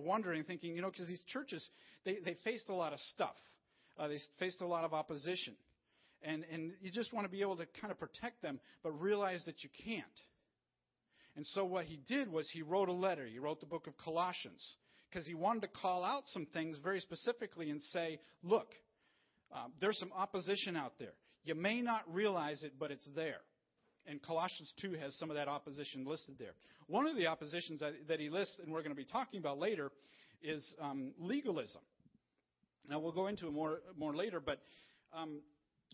wondering, thinking, you know, because these churches, they faced a lot of stuff. They faced a lot of opposition. And you just want to be able to kind of protect them, but realize that you can't. And so what he did was he wrote a letter. He wrote the book of Colossians because he wanted to call out some things very specifically and say, look, there's some opposition out there. You may not realize it, but it's there. And Colossians 2 has some of that opposition listed there. One of the oppositions that he lists, and we're going to be talking about later, is legalism. Now, we'll go into it more later, but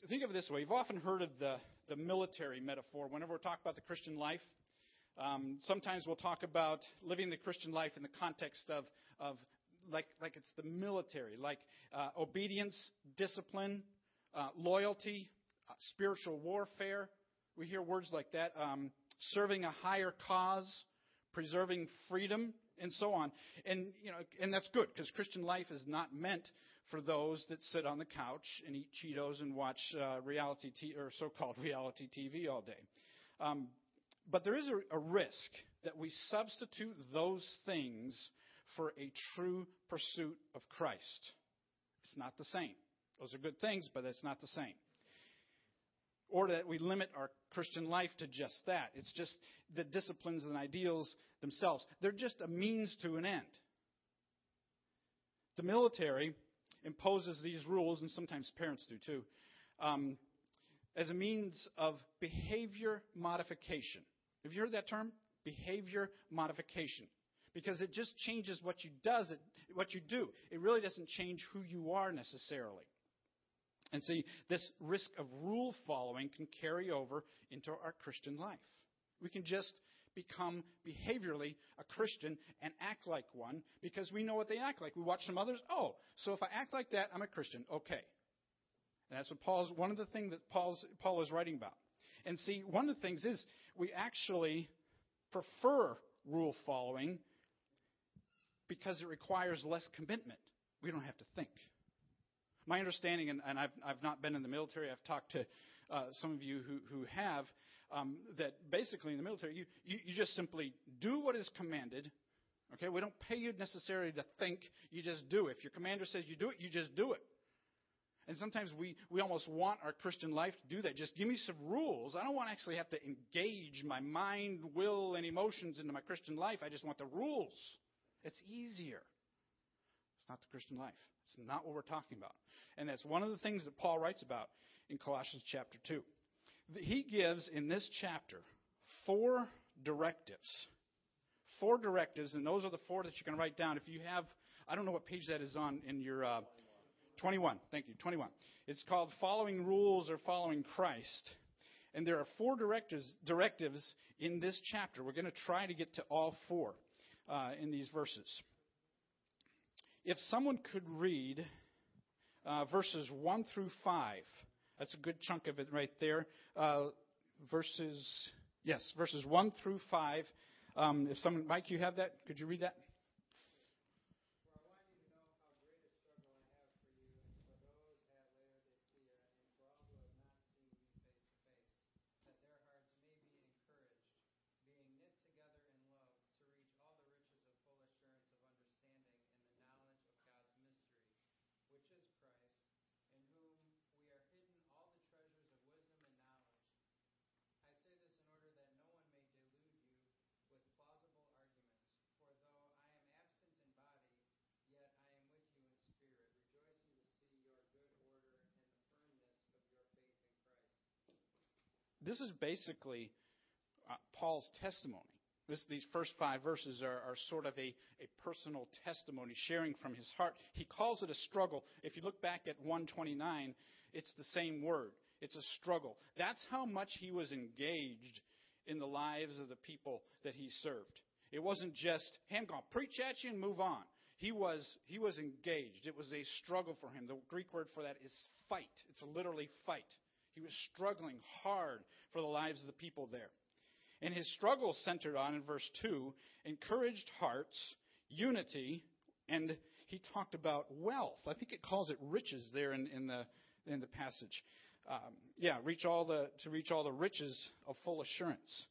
think of it this way. You've often heard of the military metaphor. Whenever we're talking about the Christian life, sometimes we'll talk about living the Christian life in the context of like it's the military, like obedience, discipline, loyalty, spiritual warfare. We hear words like that, serving a higher cause, preserving freedom, and so on. And, you know, and that's good because Christian life is not meant for those that sit on the couch and eat Cheetos and watch so-called reality TV all day. But there is a risk that we substitute those things for a true pursuit of Christ. It's not the same. Those are good things, but it's not the same. Or that we limit our Christian life to just that. It's just the disciplines and ideals themselves. They're just a means to an end. The military imposes these rules, and sometimes parents do too, as a means of behavior modification. Have you heard that term? Behavior modification. Because it just changes what you do. It really doesn't change who you are necessarily. And see, this risk of rule following can carry over into our Christian life. We can just become behaviorally a Christian and act like one because we know what they act like. We watch some others. Oh, so if I act like that, I'm a Christian. Okay. And that's what one of the things that Paul is writing about. And see, one of the things is we actually prefer rule following because it requires less commitment. We don't have to think. My understanding, and I've not been in the military, I've talked to some of you who have, that basically in the military, you just simply do what is commanded. Okay, we don't pay you necessarily to think, you just do it. If your commander says you do it, you just do it. And sometimes we almost want our Christian life to do that. Just give me some rules. I don't want to actually have to engage my mind, will, and emotions into my Christian life. I just want the rules. It's easier. It's not the Christian life. It's not what we're talking about. And that's one of the things that Paul writes about in Colossians chapter 2. He gives in this chapter four directives. Four directives, and those are the four that you can write down. If you have, I don't know what page that is on in your 21. Thank you, 21. It's called Following Rules or Following Christ. And there are four directives in this chapter. We're going to try to get to all four in these verses. If someone could read verses 1 through 5, that's a good chunk of it right there. Verses 1 through 5. If someone, Mike, you have that? Could you read that? This is basically Paul's testimony. These first five verses are sort of a personal testimony, sharing from his heart. He calls it a struggle. If you look back at 129, it's the same word. It's a struggle. That's how much he was engaged in the lives of the people that he served. It wasn't just, hey, I'm going to preach at you and move on. He was engaged. It was a struggle for him. The Greek word for that is fight. It's literally fight. He was struggling hard for the lives of the people there. And his struggle centered on, in verse 2, encouraged hearts, unity, and he talked about wealth. I think it calls it riches there in the passage. Reach all the riches of full assurance.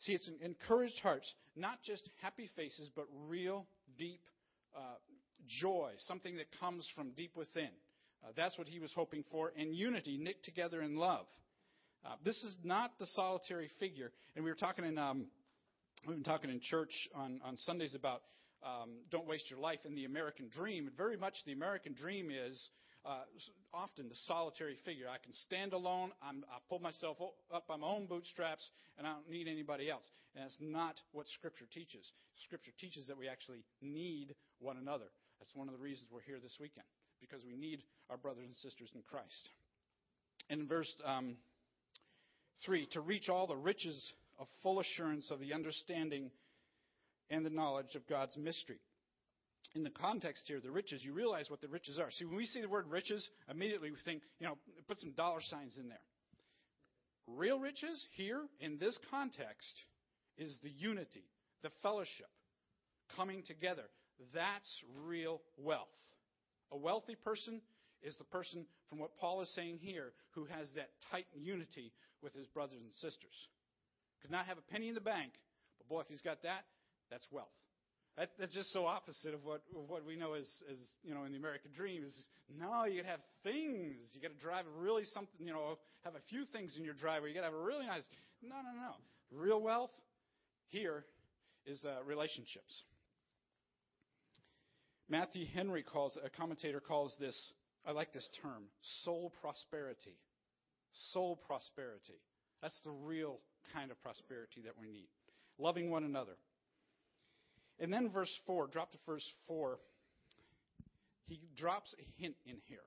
See, it's encouraged hearts, not just happy faces, but real, deep joy, something that comes from deep within. That's what he was hoping for, and unity knit together in love. This is not the solitary figure. And we were talking in we've been talking in church on Sundays about don't waste your life in the American dream. And very much the American dream is often the solitary figure. I can stand alone. I pull myself up by my own bootstraps, and I don't need anybody else. And that's not what Scripture teaches. Scripture teaches that we actually need one another. That's one of the reasons we're here this weekend, because we need our brothers and sisters in Christ. And in verse 3, to reach all the riches of full assurance of the understanding and the knowledge of God's mystery. In the context here, the riches, you realize what the riches are. See, when we see the word riches, immediately we think, put some dollar signs in there. Real riches here in this context is the unity, the fellowship, coming together. That's real wealth. A wealthy person is the person, from what Paul is saying here, who has that tight unity with his brothers and sisters. Could not have a penny in the bank, but boy, if he's got that, that's wealth. That's just so opposite of what we know as in the American dream is, no, you have things. You got to drive really something, have a few things in your driveway. You got to have a really nice, no. Real wealth here is relationships. Matthew Henry a commentator calls this, I like this term, soul prosperity. Soul prosperity. That's the real kind of prosperity that we need. Loving one another. And then verse 4, drop to verse 4. He drops a hint in here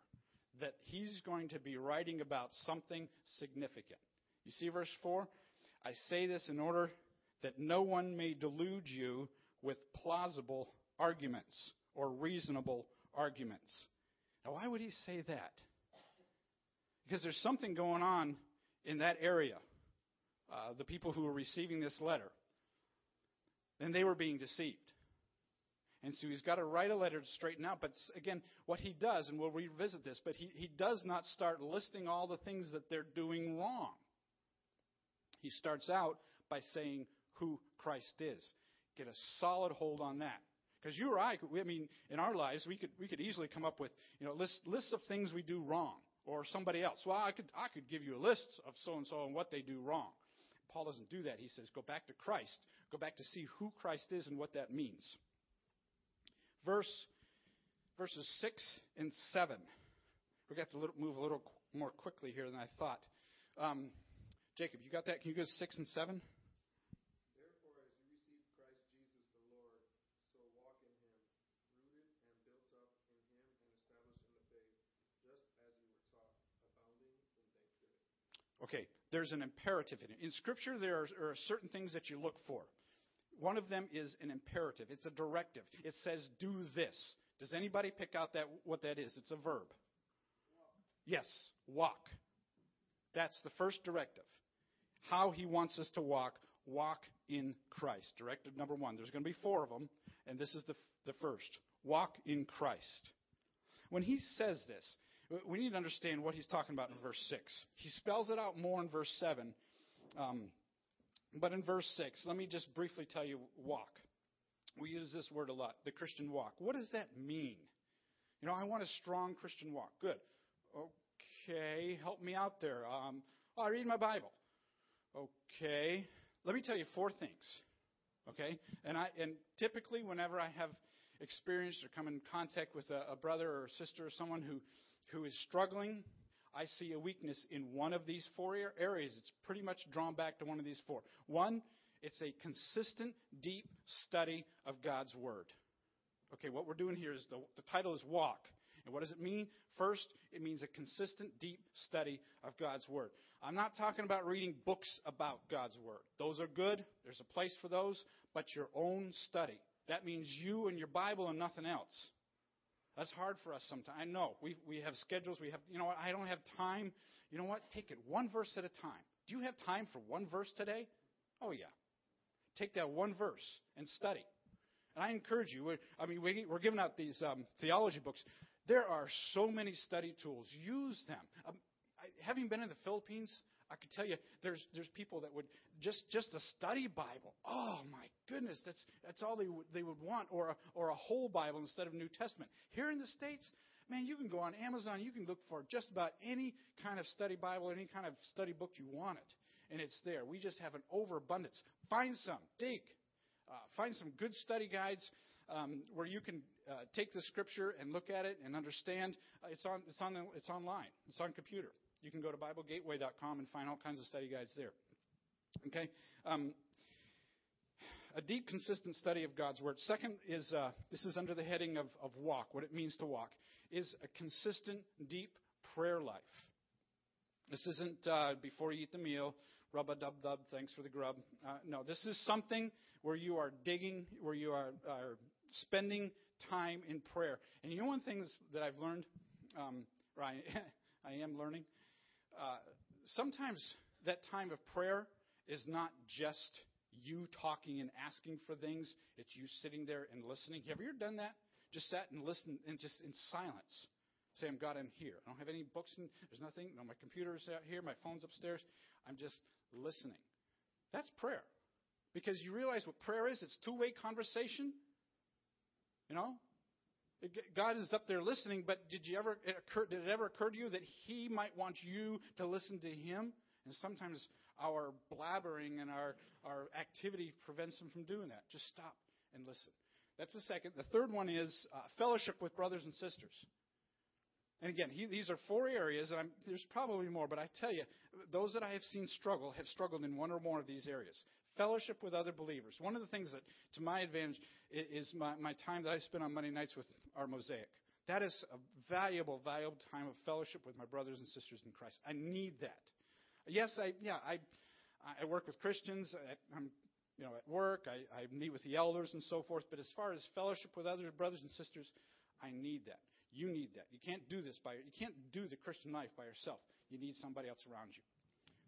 that he's going to be writing about something significant. You see verse 4? I say this in order that no one may delude you with plausible arguments or reasonable arguments. Now, why would he say that? Because there's something going on in that area. The people who were receiving this letter, and they were being deceived. And so he's got to write a letter to straighten out. But again, what he does, and we'll revisit this, but he does not start listing all the things that they're doing wrong. He starts out by saying who Christ is. Get a solid hold on that. Because you or I mean, in our lives, we could easily come up with, lists of things we do wrong, or somebody else. Well, I could give you a list of so-and-so and what they do wrong. Paul doesn't do that. He says, go back to Christ. Go back to see who Christ is and what that means. Verses 6 and 7. We're going to have to move a little more quickly here than I thought. Jacob, you got that? Can you go to 6 and 7? Okay, there's an imperative in it. In Scripture, there are certain things that you look for. One of them is an imperative. It's a directive. It says, do this. Does anybody pick out what that is? It's a verb. Walk. Yes, walk. That's the first directive. How he wants us to walk in Christ. Directive number 1. There's going to be 4 of them, and this is the first. Walk in Christ. When he says this, we need to understand what he's talking about in verse 6. He spells it out more in verse 7. But in verse 6, let me just briefly tell you walk. We use this word a lot, the Christian walk. What does that mean? I want a strong Christian walk. Good. Okay, help me out there. I read my Bible. Okay. Let me tell you 4 things. Okay? And typically whenever I have experienced or come in contact with a brother or a sister or someone who is struggling, I see a weakness in one of these 4 areas. It's pretty much drawn back to one of these 4. 1, it's a consistent, deep study of God's Word. Okay, what we're doing here is the title is Walk. And what does it mean? First, it means a consistent, deep study of God's Word. I'm not talking about reading books about God's Word. Those are good. There's a place for those. But your own study. That means you and your Bible and nothing else. That's hard for us sometimes. I know. We have schedules. We have, I don't have time. You know what? Take it one verse at a time. Do you have time for one verse today? Oh, yeah. Take that one verse and study. And I encourage you. We're giving out these theology books. There are so many study tools. Use them. Having been in the Philippines, I can tell you there's people that would just a study Bible. Oh, my goodness, that's all they would want, or a whole Bible instead of New Testament. Here in the States, man, you can go on Amazon. You can look for just about any kind of study Bible, any kind of study book you want it, and it's there. We just have an overabundance. Find some. Dig. Find some good study guides where you can take the Scripture and look at it and understand. It's online. It's on computer. You can go to BibleGateway.com and find all kinds of study guides there. Okay? A deep, consistent study of God's Word. Second is, this is under the heading of walk, what it means to walk, is a consistent, deep prayer life. This isn't before you eat the meal, rub-a-dub-dub, thanks for the grub. No, this is something where you are digging, where you are spending time in prayer. And you know one thing that I've learned, Ryan, I am learning, sometimes that time of prayer is not just you talking and asking for things. It's you sitting there and listening. Have you ever done that? Just sat and listened and just in silence. Say, God, I'm here. I don't have any books. There's nothing. No, my computer is out here. My phone's upstairs. I'm just listening. That's prayer. Because you realize what prayer is. It's two-way conversation. You know? God is up there listening, but did it ever occur to you that he might want you to listen to him? And sometimes our blabbering and our activity prevents him from doing that. Just stop and listen. That's the second. The third one is fellowship with brothers and sisters. And again, these are four areas, and there's probably more, but I tell you, those that I have seen struggle have struggled in one or more of these areas. Fellowship with other believers. One of the things that, to my advantage, is my time that I spend on Monday nights with Are Mosaic. That is a valuable, valuable time of fellowship with my brothers and sisters in Christ. I need that. Yes, I work with Christians. I'm at work. I meet with the elders and so forth. But as far as fellowship with other brothers and sisters, I need that. You need that. You can't do the Christian life by yourself. You need somebody else around you.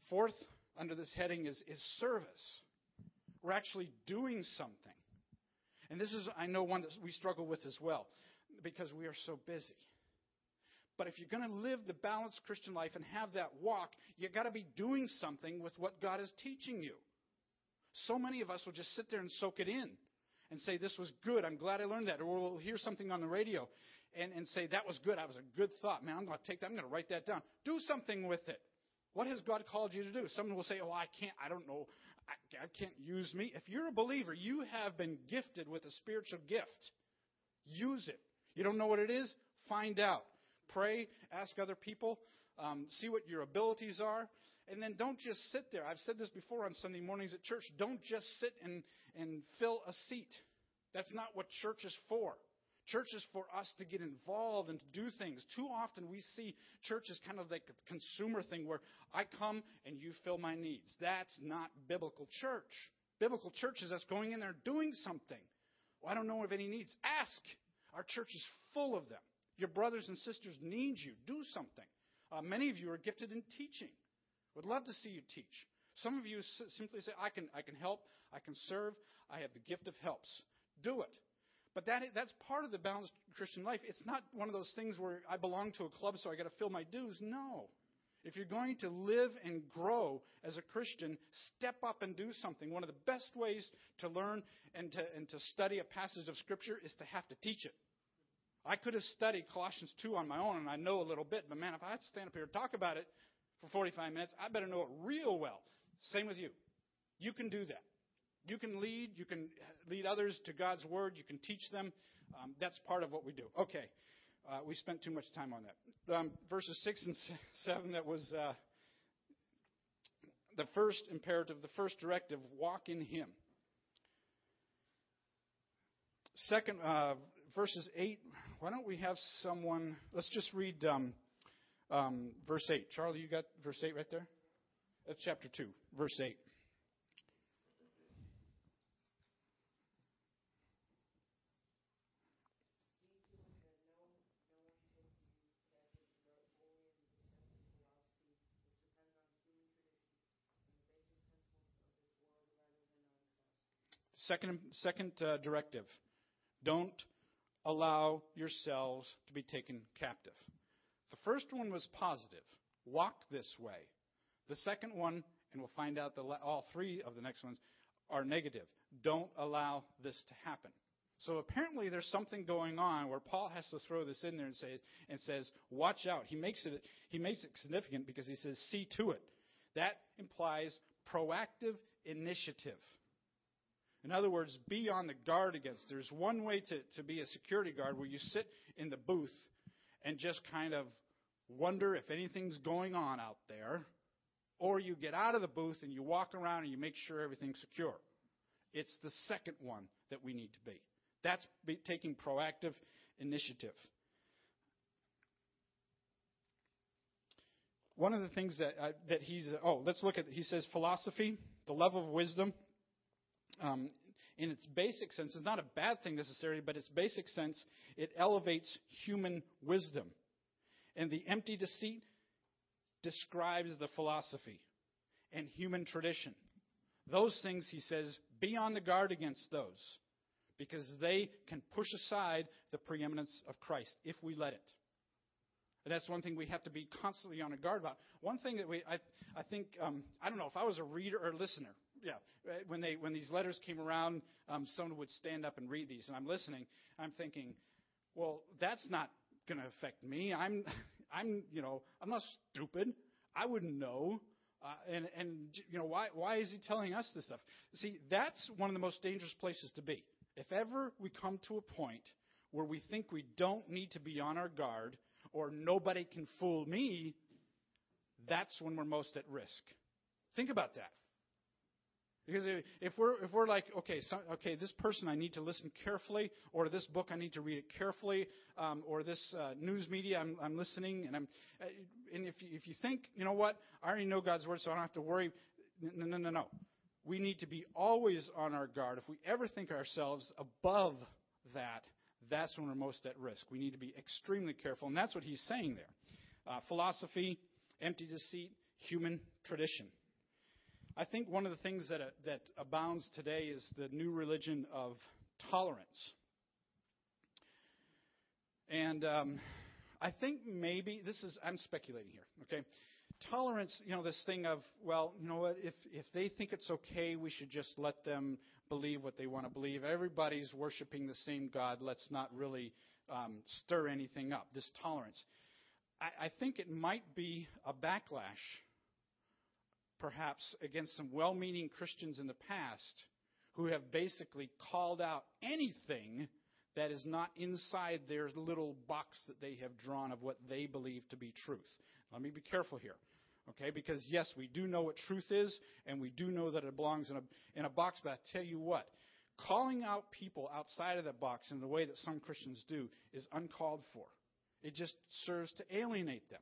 Fourth, under this heading is service. We're actually doing something. And this is, I know, one that we struggle with as well because we are so busy. But if you're going to live the balanced Christian life and have that walk, you've got to be doing something with what God is teaching you. So many of us will just sit there and soak it in and say, this was good, I'm glad I learned that. Or we'll hear something on the radio and say, that was good, that was a good thought. Man, I'm going to take that, I'm going to write that down. Do something with it. What has God called you to do? Someone will say, I don't know. I can't use me. If you're a believer, you have been gifted with a spiritual gift. Use it. You don't know what it is? Find out. Pray. Ask other people. See what your abilities are. And then don't just sit there. I've said this before on Sunday mornings at church. Don't just sit and fill a seat. That's not what church is for. Church is for us to get involved and to do things. Too often we see church as kind of like a consumer thing where I come and you fill my needs. That's not biblical church. Biblical church is us going in there doing something. Well, I don't know of any needs. Ask. Our church is full of them. Your brothers and sisters need you. Do something. Many of you are gifted in teaching. Would love to see you teach. Some of you simply say, I can help. I can serve. I have the gift of helps. Do it. But that's part of the balanced Christian life. It's not one of those things where I belong to a club, so I got to fill my dues. No. If you're going to live and grow as a Christian, step up and do something. One of the best ways to learn and to study a passage of Scripture is to have to teach it. I could have studied Colossians 2 on my own, and I know a little bit. But, man, if I had to stand up here and talk about it for 45 minutes, I better know it real well. Same with you. You can do that. You can lead others to God's Word. You can teach them. That's part of what we do. Okay, we spent too much time on that. Verses 6 and 7, that was the first imperative, the first directive, walk in Him. Second, verses 8, why don't we have someone, let's just read verse 8. Charlie, you got verse 8 right there? That's chapter 2, verse 8. Second directive, don't allow yourselves to be taken captive. The first one was positive. Walk this way. The second one, and we'll find out all three of the next ones, are negative. Don't allow this to happen. So apparently there's something going on where Paul has to throw this in there and says, watch out. He makes it significant because he says, see to it. That implies proactive initiative. In other words, be on the guard against. There's one way to be a security guard where you sit in the booth and just kind of wonder if anything's going on out there. Or you get out of the booth and you walk around and you make sure everything's secure. It's the second one that we need to be. That's taking proactive initiative. One of the things that he's... let's look at... He says philosophy, the love of wisdom. In its basic sense, it's not a bad thing necessarily, but its basic sense, it elevates human wisdom. And the empty deceit describes the philosophy and human tradition. Those things, he says, be on the guard against those, because they can push aside the preeminence of Christ if we let it. And that's one thing we have to be constantly on a guard about. One thing that I think, I don't know, if I was a reader or listener, yeah, when these letters came around, someone would stand up and read these, and I'm listening. I'm thinking, well, that's not going to affect me. I'm not stupid. I wouldn't know. Why is he telling us this stuff? See, that's one of the most dangerous places to be. If ever we come to a point where we think we don't need to be on our guard, or nobody can fool me, that's when we're most at risk. Think about that. Because if we're like, okay, this person I need to listen carefully, or this book I need to read it carefully, or this news media I'm listening, and if you think, you know what, I already know God's word, so I don't have to worry. No. We need to be always on our guard. If we ever think ourselves above that, that's when we're most at risk. We need to be extremely careful, and that's what he's saying there. Philosophy, empty deceit, human tradition. I think one of the things that abounds today is the new religion of tolerance. And I think maybe I'm speculating here, okay? Tolerance, this thing of, well, you know what, if they think it's okay, we should just let them believe what they want to believe. Everybody's worshiping the same God. Let's not really stir anything up, this tolerance. I think it might be a backlash perhaps against some well-meaning Christians in the past who have basically called out anything that is not inside their little box that they have drawn of what they believe to be truth. Let me be careful here, okay? Because, yes, we do know what truth is, and we do know that it belongs in a box, but I tell you what, calling out people outside of that box in the way that some Christians do is uncalled for. It just serves to alienate them.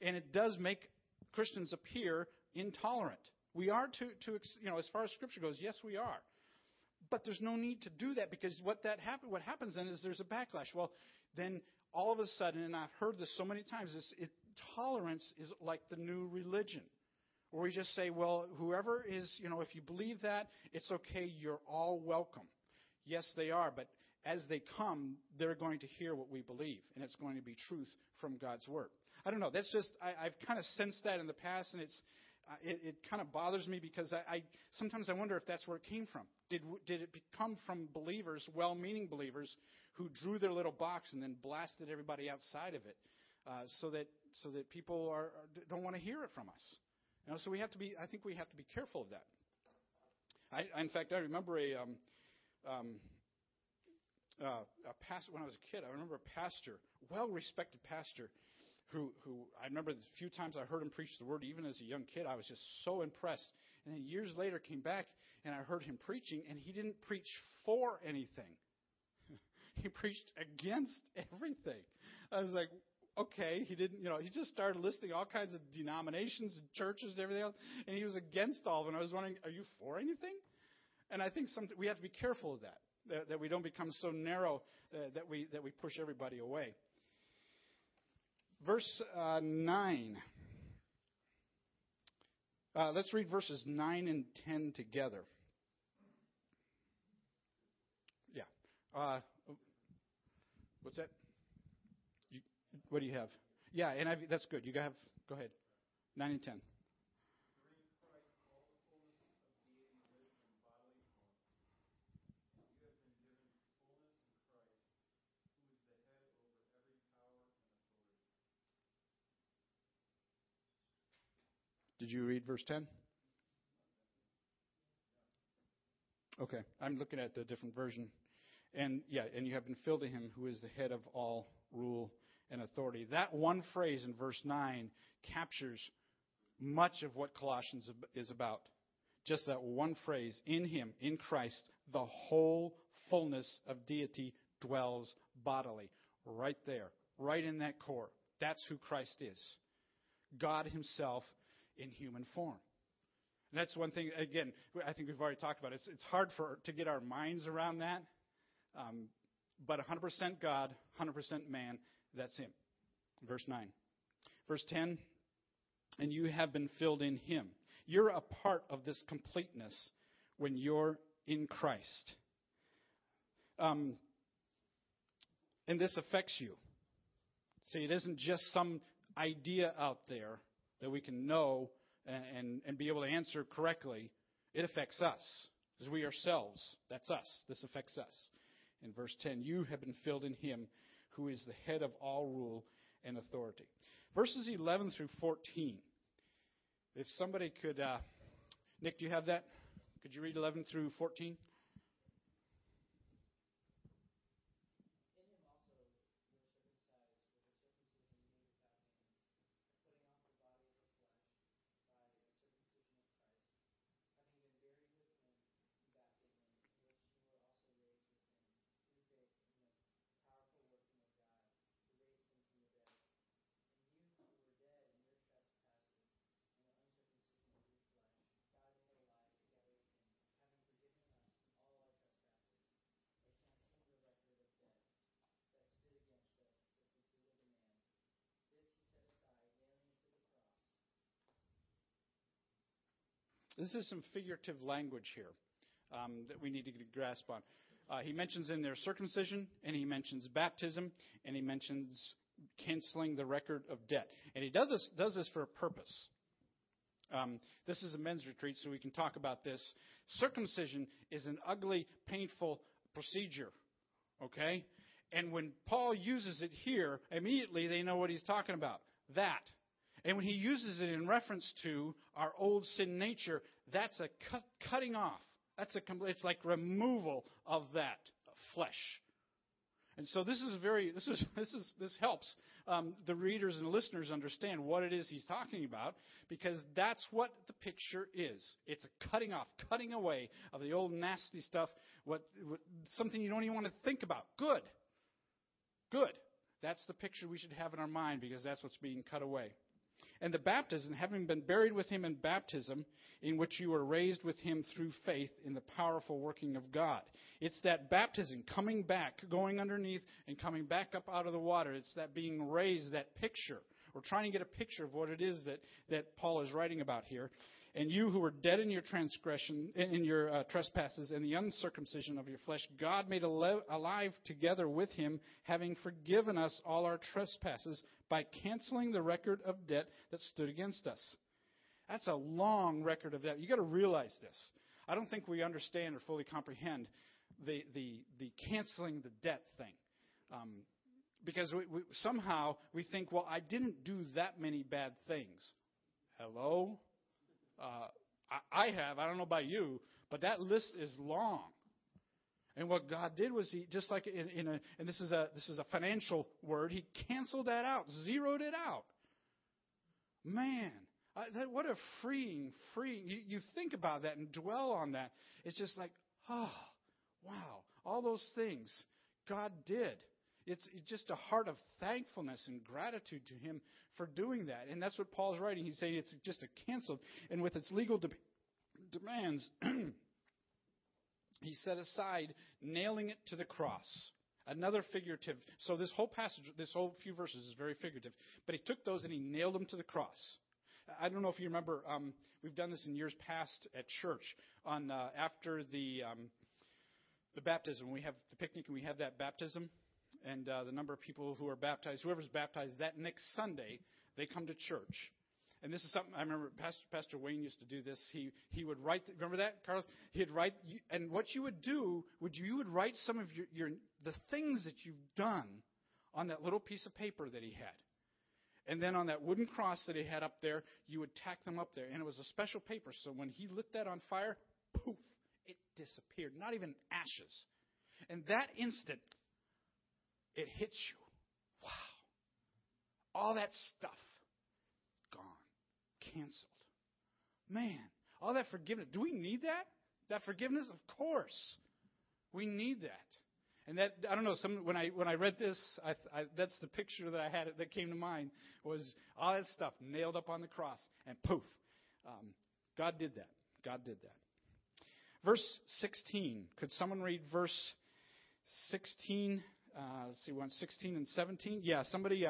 And it does make Christians appear intolerant. We are to as far as Scripture goes, yes, we are. But there's no need to do that, because what happens then is there's a backlash. Well, then all of a sudden, and I've heard this so many times, tolerance is like the new religion, where we just say, well, whoever is, if you believe that, it's okay, you're all welcome. Yes, they are, but as they come, they're going to hear what we believe, and it's going to be truth from God's Word. I don't know. That's just, I've kind of sensed that in the past, and it kind of bothers me, because I sometimes I wonder if that's where it came from. Did it come from believers, well-meaning believers, who drew their little box and then blasted everybody outside of it, so that people don't want to hear it from us? So we have to be. I think we have to be careful of that. I remember a pastor when I was a kid. I remember a pastor, well-respected pastor, who I remember the few times I heard him preach the word, even as a young kid, I was just so impressed. And then years later came back and I heard him preaching, and he didn't preach for anything. He preached against everything. I was like, okay, he didn't, he just started listing all kinds of denominations and churches and everything else, and he was against all of them. I was wondering, are you for anything? And I think we have to be careful of that we don't become so narrow that we push everybody away. Verse 9. Let's read verses 9 and 10 together. Yeah. What's that? What do you have? Yeah, and that's good. You have, go ahead. 9 and 10. Did you read verse 10? Okay, I'm looking at the different version. And yeah, and you have been filled to him who is the head of all rule and authority. That one phrase in verse 9 captures much of what Colossians is about. Just that one phrase, in him, in Christ, the whole fullness of deity dwells bodily. Right there, right in that core. That's who Christ is. God himself in human form. And that's one thing, again, I think we've already talked about. It's hard to get our minds around that. But 100% God, 100% man, that's him. Verse 9. Verse 10, and you have been filled in him. You're a part of this completeness when you're in Christ. And this affects you. See, it isn't just some idea out there that we can know and be able to answer correctly. It affects us. As we ourselves, that's us. This affects us. In verse 10, you have been filled in him who is the head of all rule and authority. Verses 11 through 14. If somebody could, Nick, do you have that? Could you read 11 through 14? This is some figurative language here that we need to get a grasp on. He mentions in there circumcision, and he mentions baptism, and he mentions canceling the record of debt. And he does this for a purpose. This is a men's retreat, so we can talk about this. Circumcision is an ugly, painful procedure, okay? And when Paul uses it here, immediately they know what he's talking about, that. And when he uses it in reference to our old sin nature, that's a cutting off. It's like removal of that flesh. And so this helps the readers and listeners understand what it is he's talking about, because that's what the picture is. It's a cutting off, cutting away of the old nasty stuff, something you don't even want to think about. Good. That's the picture we should have in our mind, because that's what's being cut away. And the baptism, having been buried with him in baptism, in which you were raised with him through faith in the powerful working of God. It's that baptism, coming back, going underneath and coming back up out of the water. It's that being raised, that picture. We're trying to get a picture of what it is that Paul is writing about here. And you who were dead in your transgression, in your trespasses and the uncircumcision of your flesh, God made alive together with him, having forgiven us all our trespasses by canceling the record of debt that stood against us. That's a long record of debt. You got to realize this. I don't think we understand or fully comprehend the canceling the debt thing. Because we somehow we think, well, I didn't do that many bad things. Hello? I have. I don't know about you, but that list is long. And what God did was he, just like and this is a financial word, he canceled that out, zeroed it out. Man, what a freeing. You think about that and dwell on that. It's just like, oh, wow, all those things God did. It's just a heart of thankfulness and gratitude to him for doing that. And that's what Paul's writing. He's saying it's just a canceled. And with its legal demands, he set aside, nailing it to the cross. Another figurative. So this whole passage, this whole few verses is very figurative. But he took those and he nailed them to the cross. I don't know if you remember, we've done this in years past at church on after the baptism. We have the picnic and we have that baptism. And the number of people who are baptized, whoever's baptized that next Sunday, they come to church. And this is something I remember Pastor Wayne used to do this. He would write, remember that, Carlos? He'd write, and what you would do, you would write some of the things that you've done on that little piece of paper that he had. And then on that wooden cross that he had up there, you would tack them up there. And it was a special paper. So when he lit that on fire, poof, it disappeared. Not even ashes. And that instant, it hits you. Wow. All that stuff, gone. Canceled. Man, all that forgiveness. Do we need that? That forgiveness? Of course. We need that. And that, I don't know, when I read this, that's the picture that I had that came to mind, was all that stuff nailed up on the cross, and poof. God did that. God did that. Verse 16. Could someone read verse 16? Let's see, 16 and 17. Yeah, somebody,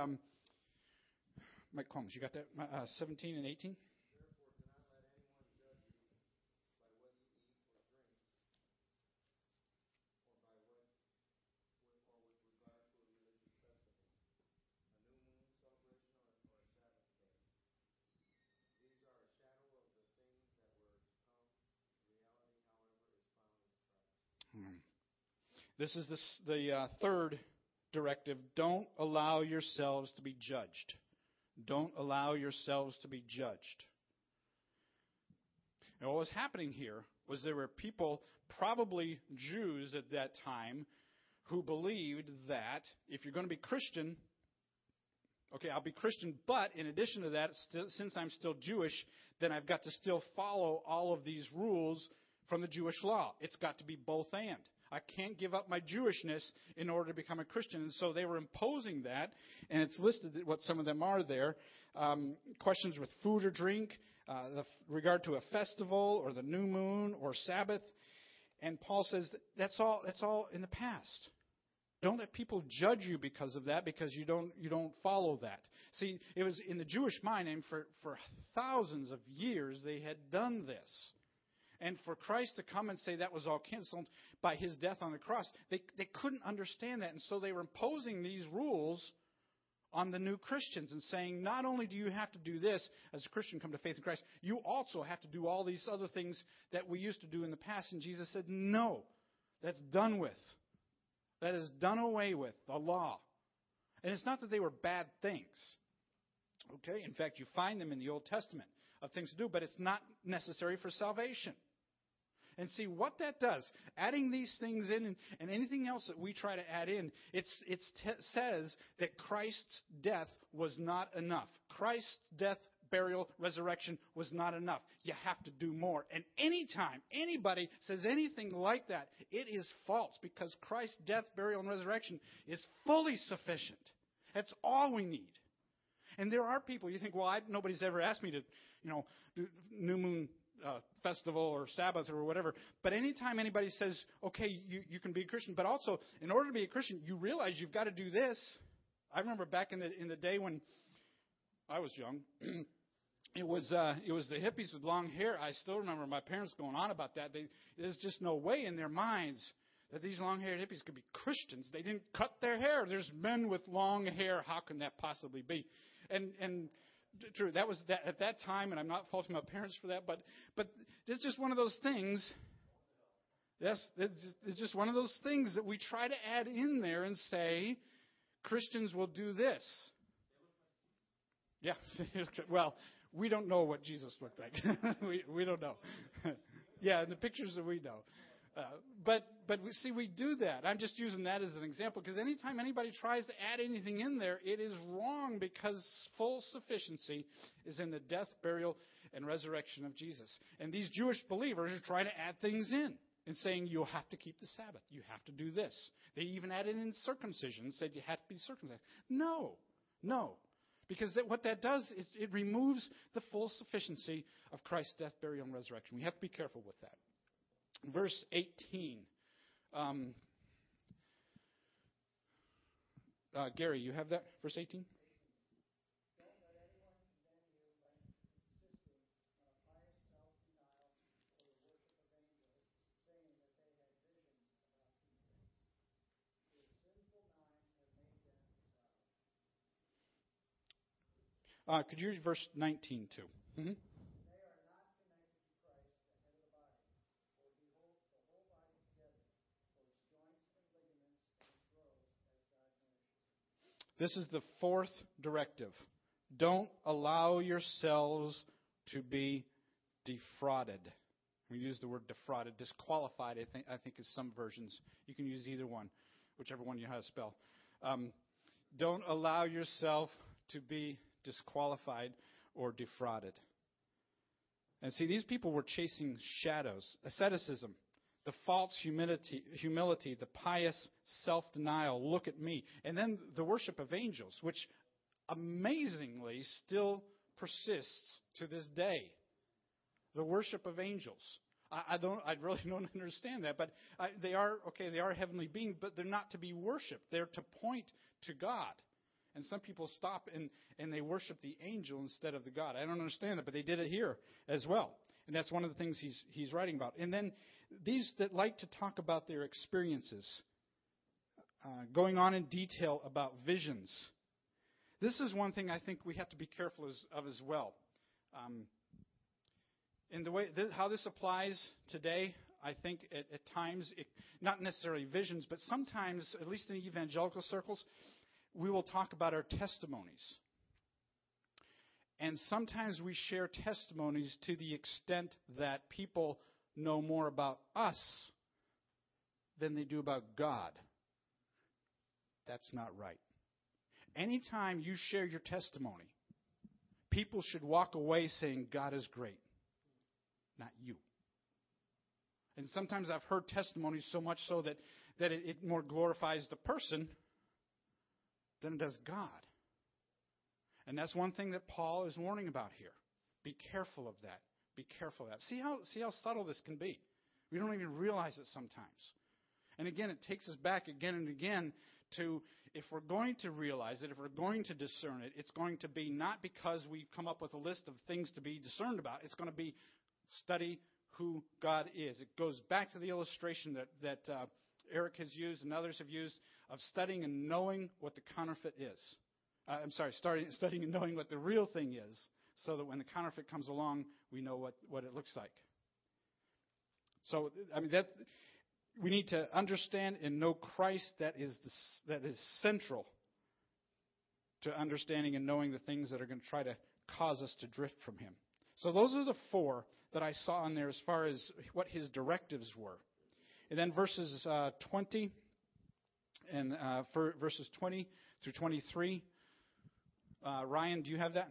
Mike Combs, you got that? 17 and 18? This is the third directive. Don't allow yourselves to be judged. Don't allow yourselves to be judged. And what was happening here was there were people, probably Jews at that time, who believed that if you're going to be Christian, okay, I'll be Christian, but in addition to that, since I'm still Jewish, then I've got to still follow all of these rules from the Jewish law. It's got to be both and. I can't give up my Jewishness in order to become a Christian. And so they were imposing that, and it's listed what some of them are there. Questions with food or drink, regard to a festival or the new moon or Sabbath. And Paul says that's all in the past. Don't let people judge you because of that, because you don't follow that. See, it was in the Jewish mind, and for thousands of years they had done this. And for Christ to come and say that was all canceled by his death on the cross, they couldn't understand that. And so they were imposing these rules on the new Christians and saying, not only do you have to do this as a Christian, come to faith in Christ, you also have to do all these other things that we used to do in the past. And Jesus said, no, that's done with. That is done away with, the law. And it's not that they were bad things. Okay, in fact, you find them in the Old Testament of things to do, but it's not necessary for salvation. And see, what that does, adding these things in and anything else that we try to add in, it says that Christ's death was not enough. Christ's death, burial, resurrection was not enough. You have to do more. And anytime anybody says anything like that, it is false, because Christ's death, burial, and resurrection is fully sufficient. That's all we need. And there are people, you think, well, nobody's ever asked me to, do new moon festival or Sabbath or whatever. But anytime anybody says, okay, you can be a Christian, but also in order to be a Christian, you realize you've got to do this. I remember back in the day when I was young, it was the hippies with long hair. I still remember my parents going on about that. There's just no way in their minds that these long-haired hippies could be Christians. They didn't cut their hair. There's men with long hair. How can that possibly be? And true, that was that at that time, and I'm not faulting my parents for that, but it's just one of those things. Yes, it's just one of those things that we try to add in there and say, Christians will do this. Yeah, well, we don't know what Jesus looked like. We don't know. Yeah, in the pictures that we know. But we see, we do that. I'm just using that as an example, because anytime anybody tries to add anything in there, it is wrong, because full sufficiency is in the death, burial, and resurrection of Jesus. And these Jewish believers are trying to add things in and saying, you have to keep the Sabbath. You have to do this. They even added in circumcision and said you had to be circumcised. No. Because what that does is it removes the full sufficiency of Christ's death, burial, and resurrection. We have to be careful with that. Verse 18. Gary, you have that? Verse 18? Don't let anyone condemn you by insisting on a pious self-denial or the worship of angels, saying that they had visions about these things. Their sinful minds have made them proud. Could you read verse 19 too? Mm-hmm. This is the fourth directive. Don't allow yourselves to be defrauded. We use the word defrauded. Disqualified, I think is some versions. You can use either one, whichever one you know how to spell. Don't allow yourself to be disqualified or defrauded. And see, these people were chasing shadows, asceticism, the false humility, the pious self-denial, look at me, and then the worship of angels, which amazingly still persists to this day. The worship of angels. I really don't understand that, but they are heavenly beings, but they're not to be worshipped. They're to point to God. And some people stop and they worship the angel instead of the God. I don't understand that, but they did it here as well. And that's one of the things he's writing about. And then these that like to talk about their experiences, going on in detail about visions. This is one thing I think we have to be careful of as well. And the way how this applies today, I think at times, not necessarily visions, but sometimes, at least in evangelical circles, we will talk about our testimonies. And sometimes we share testimonies to the extent that people know more about us than they do about God. That's not right. Anytime you share your testimony, people should walk away saying, God is great. Not you. And sometimes I've heard testimonies so much so that it more glorifies the person than it does God. And that's one thing that Paul is warning about here. Be careful of that. Be careful of that. See how subtle this can be. We don't even realize it sometimes. And again, it takes us back again and again to, if we're going to realize it, if we're going to discern it, it's going to be not because we've come up with a list of things to be discerned about. It's going to be study who God is. It goes back to the illustration that Eric has used and others have used of studying and knowing what the counterfeit is. Studying and knowing what the real thing is, so that when the counterfeit comes along, we know what it looks like. So, I mean, that we need to understand and know Christ. That is central to understanding and knowing the things that are going to try to cause us to drift from Him. So those are the four that I saw in there as far as what his directives were. And then verses 20 and for verses 20 through 23. Ryan, do you have that?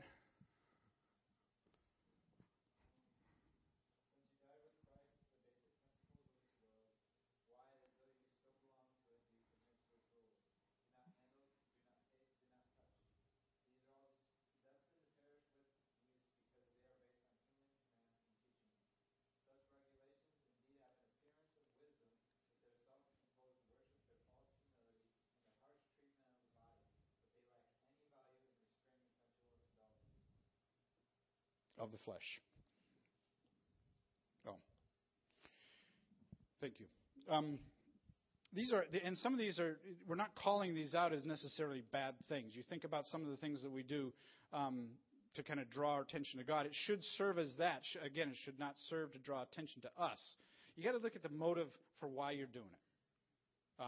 Of the flesh. Oh, thank you. Some of these are, we're not calling these out as necessarily bad things. You think about some of the things that we do to kind of draw our attention to God. It should serve as that. Again, it should not serve to draw attention to us. You got to look at the motive for why you're doing it.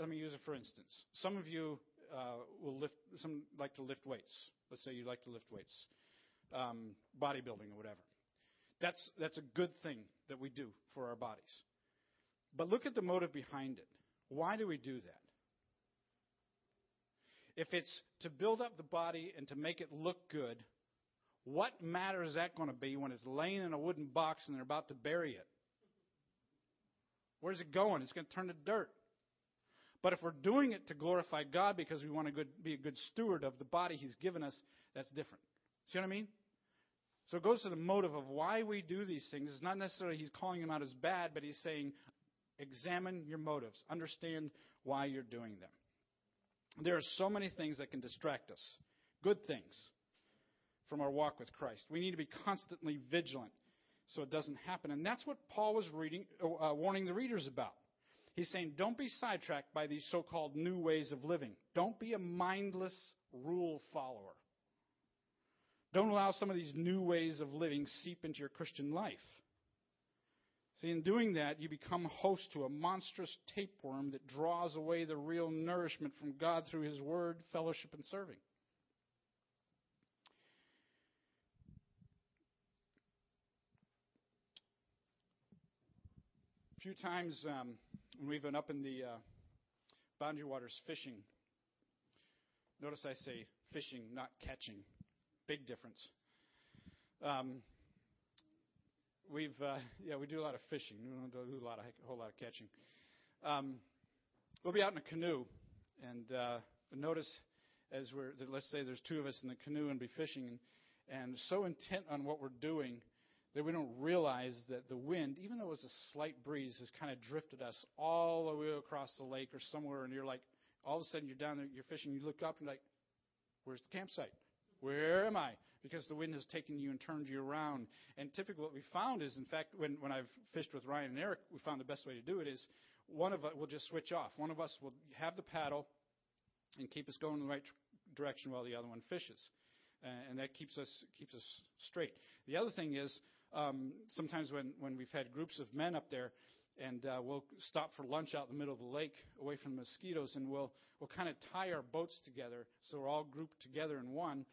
Let me use it for instance. Some of you like to lift weights. Let's say you like to lift weights. Bodybuilding or whatever. That's a good thing that we do for our bodies. But look at the motive behind it. Why do we do that? If it's to build up the body and to make it look good, what matter is that going to be when it's laying in a wooden box and they're about to bury it? Where's it going? It's going to turn to dirt. But if we're doing it to glorify God because we want to be a good steward of the body He's given us, that's different. See what I mean? So it goes to the motive of why we do these things. It's not necessarily he's calling them out as bad, but he's saying, examine your motives. Understand why you're doing them. There are so many things that can distract us, good things, from our walk with Christ. We need to be constantly vigilant so it doesn't happen. And that's what Paul was warning the readers about. He's saying, don't be sidetracked by these so-called new ways of living. Don't be a mindless rule follower. Don't allow some of these new ways of living seep into your Christian life. See, in doing that, you become host to a monstrous tapeworm that draws away the real nourishment from God through His Word, fellowship, and serving. few times when we've been up in the Boundary Waters fishing. Notice I say fishing, not catching. Big difference. We do a lot of fishing. We don't do a whole lot of catching. We'll be out in a canoe, and notice as let's say there's two of us in the canoe and be fishing, and so intent on what we're doing that we don't realize that the wind, even though it was a slight breeze, has kind of drifted us all the way across the lake or somewhere, and you're like, all of a sudden you're down there, you're fishing, you look up, and you're like, where's the campsite? Where am I? Because the wind has taken you and turned you around. And typically what we found is, in fact, when I've fished with Ryan and Eric, we found the best way to do it is one of us will just switch off. One of us will have the paddle and keep us going in the right direction while the other one fishes. And that keeps us straight. The other thing is sometimes when we've had groups of men up there, and we'll stop for lunch out in the middle of the lake away from the mosquitoes, and we'll kind of tie our boats together so we're all grouped together in one.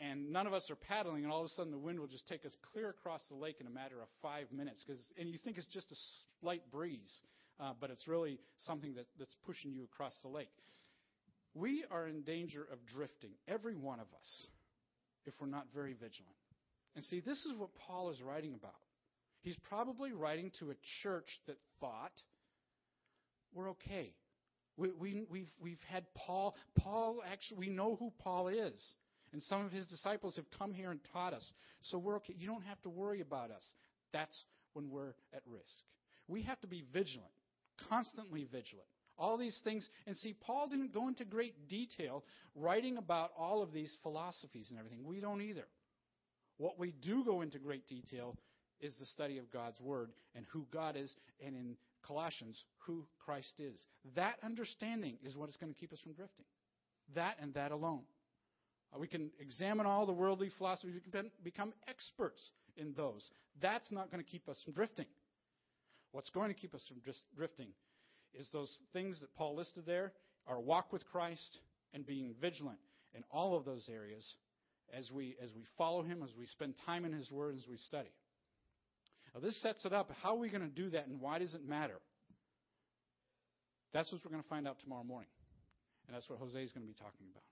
And none of us are paddling, and all of a sudden the wind will just take us clear across the lake in a matter of 5 minutes. And you think it's just a slight breeze, but it's really something that's pushing you across the lake. We are in danger of drifting, every one of us, if we're not very vigilant. And see, this is what Paul is writing about. He's probably writing to a church that thought, we're okay. We've had Paul. Paul, actually, we know who Paul is. And some of his disciples have come here and taught us. So we're okay. You don't have to worry about us. That's when we're at risk. We have to be vigilant, constantly vigilant. All these things. And see, Paul didn't go into great detail writing about all of these philosophies and everything. We don't either. What we do go into great detail is the study of God's Word and who God is, and in Colossians, who Christ is. That understanding is what is going to keep us from drifting. That and that alone. We can examine all the worldly philosophies. We can become experts in those. That's not going to keep us from drifting. What's going to keep us from drifting is those things that Paul listed there, our walk with Christ and being vigilant in all of those areas as we follow him, as we spend time in his word, as we study. Now, this sets it up. How are we going to do that, and why does it matter? That's what we're going to find out tomorrow morning, and that's what Jose is going to be talking about.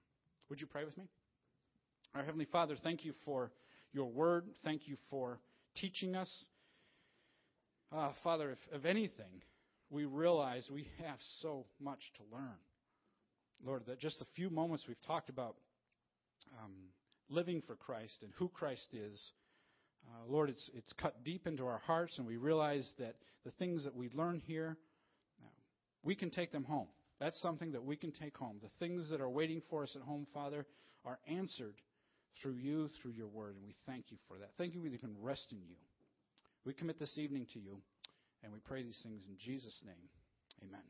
Would you pray with me? Our Heavenly Father, thank you for your word. Thank you for teaching us. Father, if anything, we realize we have so much to learn. Lord, that just the few moments we've talked about living for Christ and who Christ is, Lord, it's cut deep into our hearts, and we realize that the things that we learn here, we can take them home. That's something that we can take home. The things that are waiting for us at home, Father, are answered through you, through your word, and we thank you for that. Thank you that we can rest in you. We commit this evening to you, and we pray these things in Jesus' name. Amen.